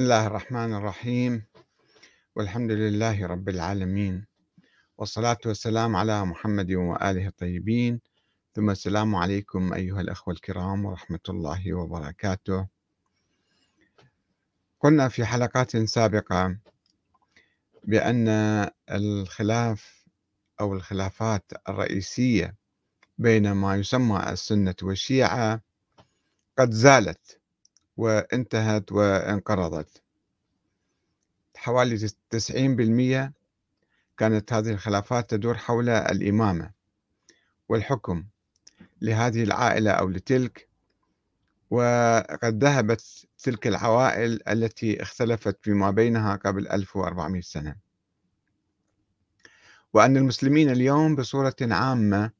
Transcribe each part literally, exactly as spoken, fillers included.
بسم الله الرحمن الرحيم، والحمد لله رب العالمين، والصلاة والسلام على محمد وآله الطيبين. ثم السلام عليكم أيها الأخوة الكرام ورحمة الله وبركاته. قلنا في حلقات سابقة بأن الخلاف أو الخلافات الرئيسية بين ما يسمى السنة والشيعة قد زالت وانتهت وانقرضت. حوالي تسعين بالمئة كانت هذه الخلافات تدور حول الإمامة والحكم لهذه العائلة أو لتلك، وقد ذهبت تلك العوائل التي اختلفت فيما بينها قبل ألف وأربعمئة سنة. وأن المسلمين اليوم بصورة عامة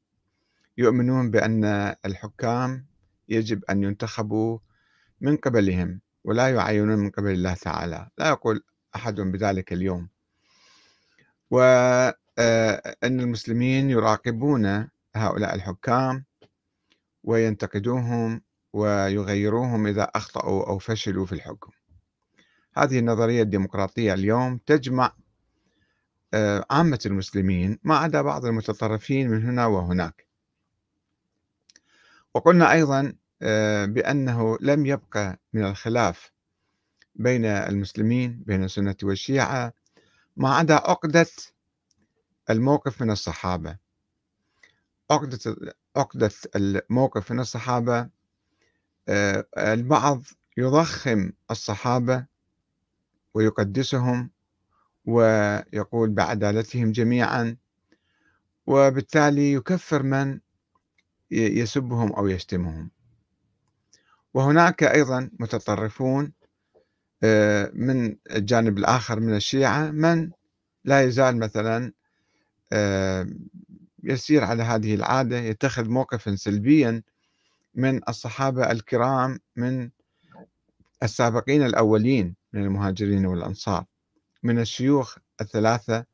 يؤمنون بأن الحكام يجب أن ينتخبوا من قبلهم ولا يعينون من قبل الله تعالى، لا يقول أحد بذلك اليوم. وأن المسلمين يراقبون هؤلاء الحكام وينتقدوهم ويغيروهم إذا أخطأوا أو فشلوا في الحكم. هذه النظرية الديمقراطية اليوم تجمع عامة المسلمين ما عدا بعض المتطرفين من هنا وهناك. وقلنا أيضا بأنه لم يبقى من الخلاف بين المسلمين بين السنة والشيعة ما عدا عقدة الموقف من الصحابة. عقدة عقدة الموقف من الصحابة، البعض يضخم الصحابة ويقدسهم ويقول بعدالتهم جميعا، وبالتالي يكفر من يسبهم أو يشتمهم. وهناك أيضا متطرفون من الجانب الآخر من الشيعة من لا يزال مثلا يسير على هذه العادة، يتخذ موقفا سلبيا من الصحابة الكرام من السابقين الأولين من المهاجرين والأنصار، من الشيوخ الثلاثة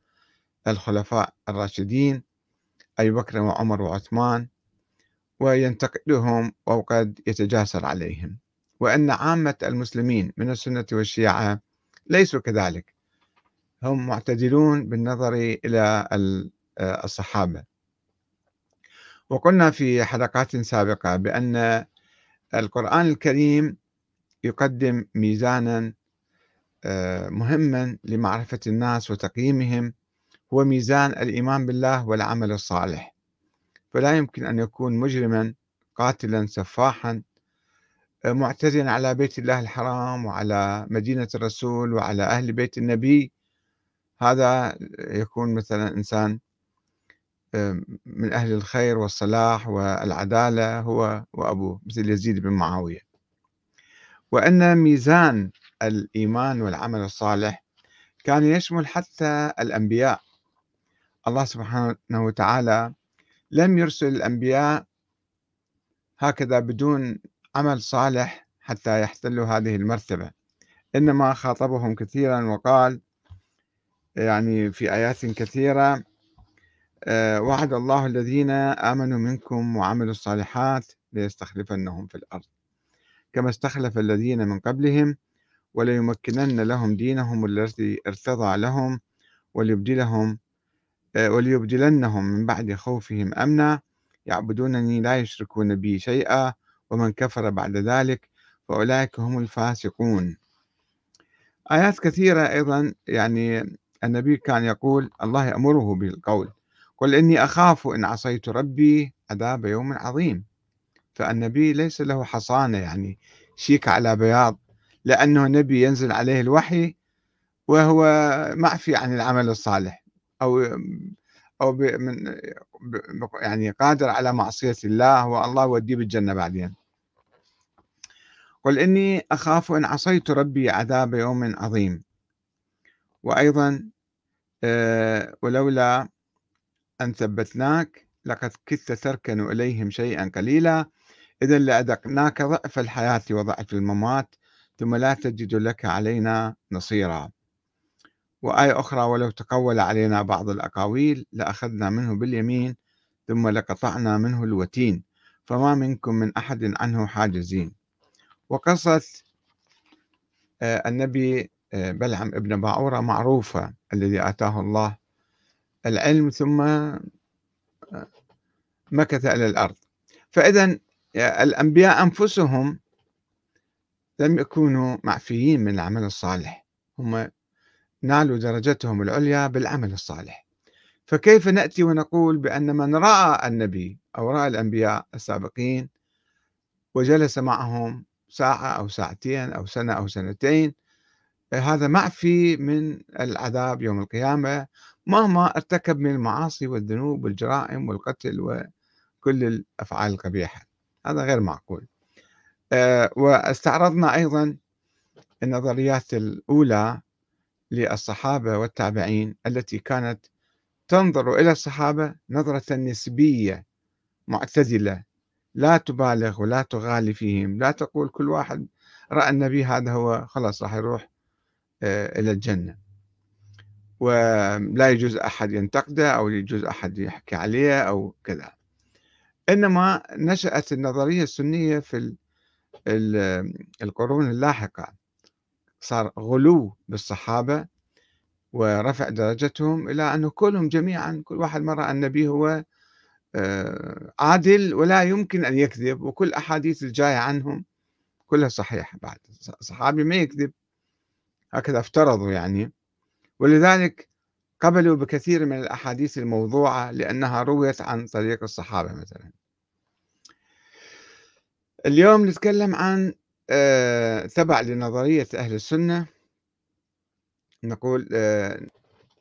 الخلفاء الراشدين أبي بكر وعمر وعثمان، وينتقدهم وقد يتجاسر عليهم. وأن عامة المسلمين من السنة والشيعة ليسوا كذلك، هم معتدلون بالنظر إلى الصحابة. وقلنا في حلقات سابقة بأن القرآن الكريم يقدم ميزانا مهما لمعرفة الناس وتقييمهم، هو ميزان الإيمان بالله والعمل الصالح. فلا يمكن أن يكون مجرما قاتلا سفاحا معتديا على بيت الله الحرام وعلى مدينة الرسول وعلى أهل بيت النبي، هذا يكون مثلا إنسان من أهل الخير والصلاح والعدالة هو وأبوه، مثل يزيد بن معاوية. وأن ميزان الإيمان والعمل الصالح كان يشمل حتى الأنبياء. الله سبحانه وتعالى لم يرسل الأنبياء هكذا بدون عمل صالح حتى يحتلوا هذه المرتبة، إنما خاطبهم كثيرا وقال يعني في آيات كثيرة: وعد الله الذين آمنوا منكم وعملوا الصالحات ليستخلفنهم في الأرض كما استخلف الذين من قبلهم وليمكنن لهم دينهم الذي ارتضى لهم وليبدلهم وليبدلنهم من بعد خوفهم أمنا يعبدونني لا يشركون بي شيئا ومن كفر بعد ذلك فأولئك هم الفاسقون. آيات كثيرة أيضا، يعني النبي كان يقول، الله يأمره بالقول: قل إني أخاف إن عصيت ربي عذاب يوم عظيم. فالنبي ليس له حصانة يعني شيك على بياض، لأنه نبي ينزل عليه الوحي وهو معفي عن العمل الصالح أو أو من يعني قادر على معصية الله، والله يوديه بالجنة بعدين. قل إني أخاف إن عصيت ربي عذاب يوم عظيم. وأيضا ولولا أن ثبتناك لقد كدت تركن إليهم شيئا قليلا إذا لأذقناك ضعف الحياة وضعف الممات ثم لا تجد لك علينا نصيرا. وآية أخرى: ولو تقول علينا بعض الأقاويل لأخذنا منه باليمين ثم لقطعنا منه الوتين فما منكم من أحد عنه حاجزين. وقصة النبي بلعم ابن باعورة معروفة، الذي آتاه الله العلم ثم مكث على الأرض. فإذا الأنبياء أنفسهم لم يكونوا معفيين من العمل الصالح، هم نالوا درجتهم العليا بالعمل الصالح. فكيف نأتي ونقول بأن من رأى النبي أو رأى الأنبياء السابقين وجلس معهم ساعة أو ساعتين أو سنة أو سنتين هذا معفي من العذاب يوم القيامة مهما ارتكب من المعاصي والذنوب والجرائم والقتل وكل الأفعال القبيحة؟ هذا غير معقول. أه واستعرضنا أيضا النظريات الأولى للصحابة والتابعين التي كانت تنظر إلى الصحابة نظرة نسبية معتدلة، لا تبالغ ولا تغالي فيهم، لا تقول كل واحد رأى النبي هذا هو خلاص راح يروح أه إلى الجنة ولا يجوز أحد ينتقده أو يجوز أحد يحكي عليه أو كذا. إنما نشأت النظرية السنية في القرون اللاحقة، صار غلو بالصحابة ورفع درجتهم إلى أنه كلهم جميعا كل واحد مرة النبي هو عادل ولا يمكن أن يكذب، وكل أحاديث الجاية عنهم كلها صحيحة، بعد صحابي ما يكذب، هكذا افترضوا يعني. ولذلك قبلوا بكثير من الأحاديث الموضوعة لأنها رويت عن طريق الصحابة مثلا. اليوم نتكلم عن تبع لنظرية أهل السنة، نقول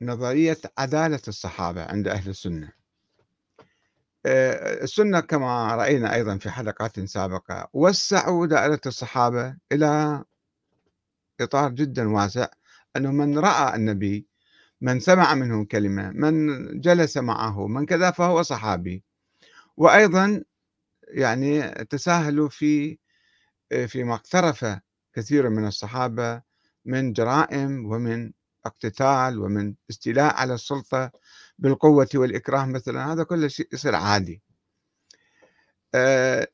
نظرية عدالة الصحابة عند أهل السنة. السنة كما رأينا أيضا في حلقات سابقة وسعوا دائرة الصحابة إلى إطار جدا واسع، أنه من رأى النبي، من سمع منه كلمة، من جلس معه، من كذا فهو صحابي. وأيضا يعني تساهلوا في فيما اقترفه كثير من الصحابة من جرائم ومن اقتتال ومن استيلاء على السلطة بالقوة والإكراه مثلا، هذا كل شيء يصير عادي. آه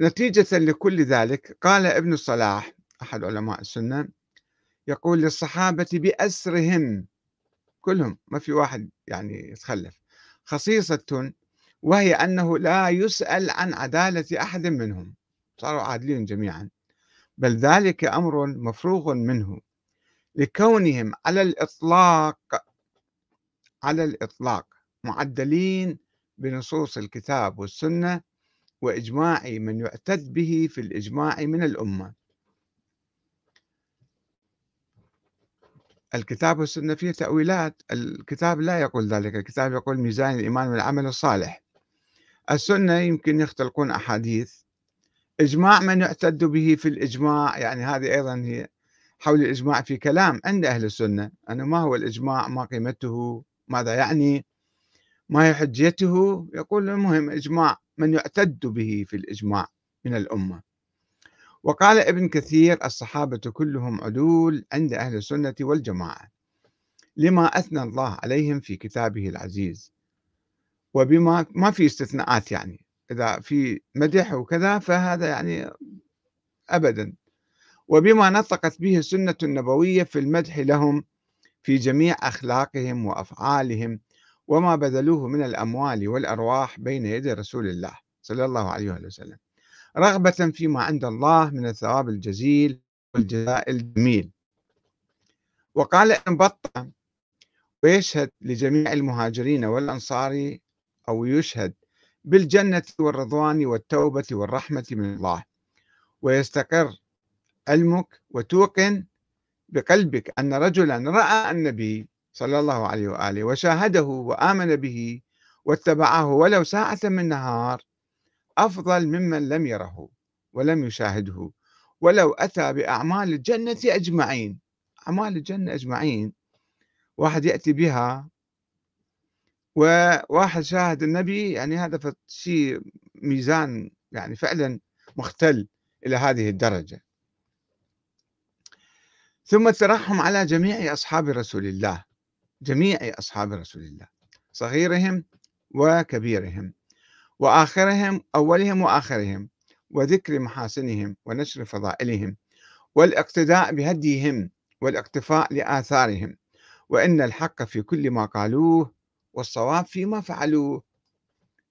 نتيجة لكل ذلك قال ابن الصلاح أحد علماء السنة، يقول للصحابة بأسرهم كلهم ما في واحد يعني يتخلف خصيصة، وهي أنه لا يسأل عن عدالة أحد منهم، صاروا عادلين جميعا، بل ذلك أمر مفروغ منه لكونهم على الإطلاق على الإطلاق معدلين بنصوص الكتاب والسنة وإجماع من يعتد به في الإجماع من الأمة. الكتاب والسنة فيه تأويلات، الكتاب لا يقول ذلك، الكتاب يقول ميزان الإيمان والعمل الصالح، السنة يمكن يختلقون أحاديث، إجماع من يعتد به في الإجماع، يعني هذه أيضا هي حول الإجماع في كلام عند أهل السنة، أنه ما هو الإجماع، ما قيمته، ماذا يعني، ما هي حجيته، يقول المهم إجماع من يعتد به في الإجماع من الأمة. وقال ابن كثير الصحابة كلهم عدول عند أهل السنة والجماعة لما أثنى الله عليهم في كتابه العزيز، وبما ما في استثناءات، يعني إذا في مدح وكذا فهذا يعني أبدا، وبما نطقت به السنة النبوية في المدح لهم في جميع أخلاقهم وأفعالهم وما بذلوه من الأموال والأرواح بين يدي رسول الله صلى الله عليه وسلم، رغبة فيما عند الله من الثواب الجزيل والجزاء الجميل. وقال ابن بطة ويشهد لجميع المهاجرين والأنصار، أو يشهد بالجنة والرضوان والتوبة والرحمة من الله، ويستقر علمك وتوقن بقلبك أن رجلا رأى النبي صلى الله عليه وآله وشاهده وآمن به واتبعه ولو ساعة من نهار أفضل ممن لم يره ولم يشاهده، ولو أتى بأعمال الجنة أجمعين، أعمال الجنة أجمعين، واحد يأتي بها وواحد شاهد النبي، يعني هذا شيء ميزان يعني فعلا مختل إلى هذه الدرجة. ثم الترحم على جميع أصحاب رسول الله، جميع أصحاب رسول الله صغيرهم وكبيرهم وآخرهم أولهم وآخرهم، وذكر محاسنهم ونشر فضائلهم والاقتداء بهديهم والاقتفاء لآثارهم، وإن الحق في كل ما قالوه والصواب فيما فعلوه.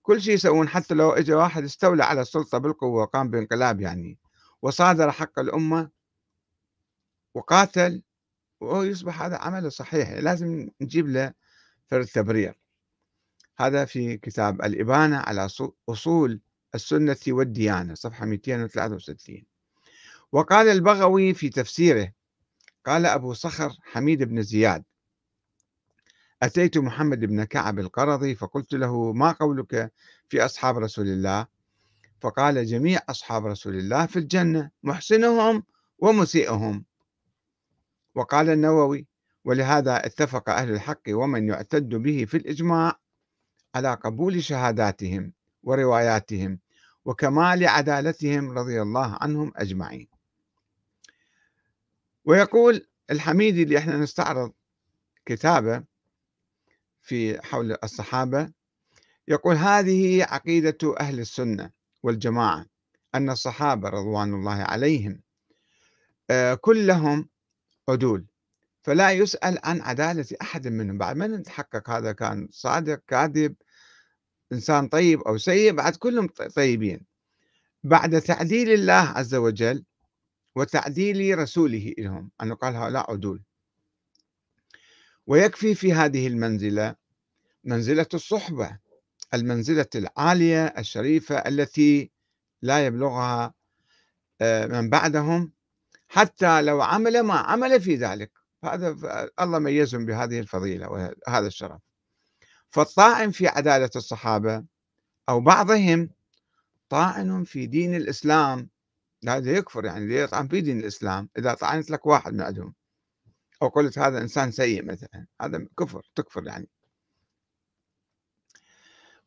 كل شيء يسوون، حتى لو إجا واحد استولى على السلطة بالقوة وقام بانقلاب يعني وصادر حق الأمة وقاتل، ويصبح هذا عمله صحيح، لازم نجيب له فرد تبرير. هذا في كتاب الإبانة على أصول السنة والديانة صفحة مئتين وثلاثة وستين. وقال البغوي في تفسيره، قال أبو صخر حميد بن زياد: أتيت محمد بن كعب القرظي فقلت له: ما قولك في أصحاب رسول الله؟ فقال: جميع أصحاب رسول الله في الجنة، محسنهم ومسيئهم. وقال النووي: ولهذا اتفق أهل الحق ومن يعتد به في الإجماع على قبول شهاداتهم ورواياتهم وكمال عدالتهم رضي الله عنهم أجمعين. ويقول الحميدي اللي احنا نستعرض كتابه في حول الصحابة، يقول: هذه عقيدة أهل السنة والجماعة، أن الصحابة رضوان الله عليهم كلهم عدول، فلا يسأل عن عدالة أحد منهم. بعد ما نتحقق هذا كان صادق كاذب إنسان طيب أو سيء، بعد كلهم طيبين. بعد تعديل الله عز وجل وتعديل رسوله لهم أنه قال هؤلاء عدول. ويكفي في هذه المنزلة منزلة الصحبة، المنزلة العالية الشريفة التي لا يبلغها من بعدهم، حتى لو عمل ما عمل في ذلك. هذا الله ميزهم بهذه الفضيلة وهذا الشرف. فالطاعن في عدالة الصحابة أو بعضهم طاعن في دين الإسلام، هذا يكفر، يعني يطعن في دين الإسلام. إذا طعنت لك واحد من عندهم أو قلت هذا إنسان سيء مثلا، هذا كفر، تكفر يعني.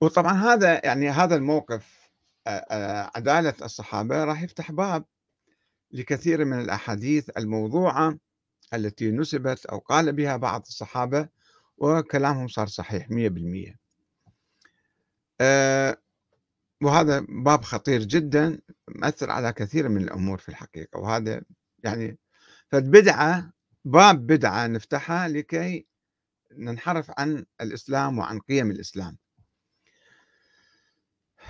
وطبعا هذا يعني هذا الموقف عدالة الصحابة راح يفتح باب لكثير من الأحاديث الموضوعة التي نسبت أو قال بها بعض الصحابة وكلامهم صار صحيح مئة بالمئة. أه وهذا باب خطير جدا، مؤثر على كثير من الأمور في الحقيقة. وهذا يعني فالبدعة باب بدعة نفتحها لكي ننحرف عن الإسلام وعن قيم الإسلام.